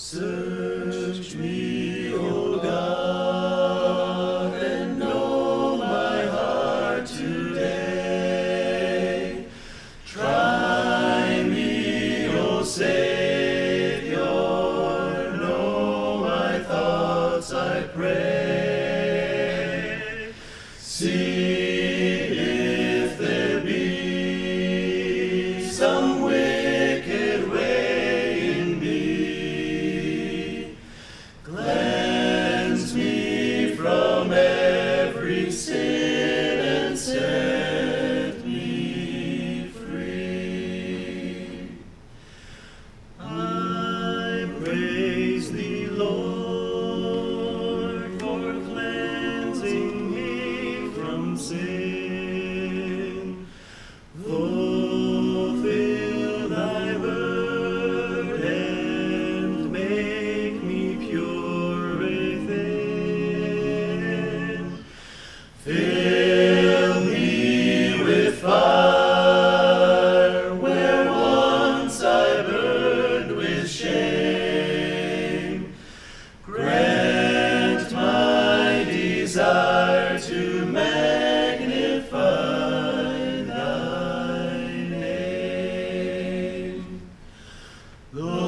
Search me, O God, and know my heart today. Try me, O Savior, know my thoughts, I pray. See if there be some wicked way in me. Cleanse me from every sin and set me free. I praise thee, Lord, for cleansing me from sin. Fulfill thy word and make me pure within. Fill me with fire where once I burned with shame. Grant my desire to magnify thy name.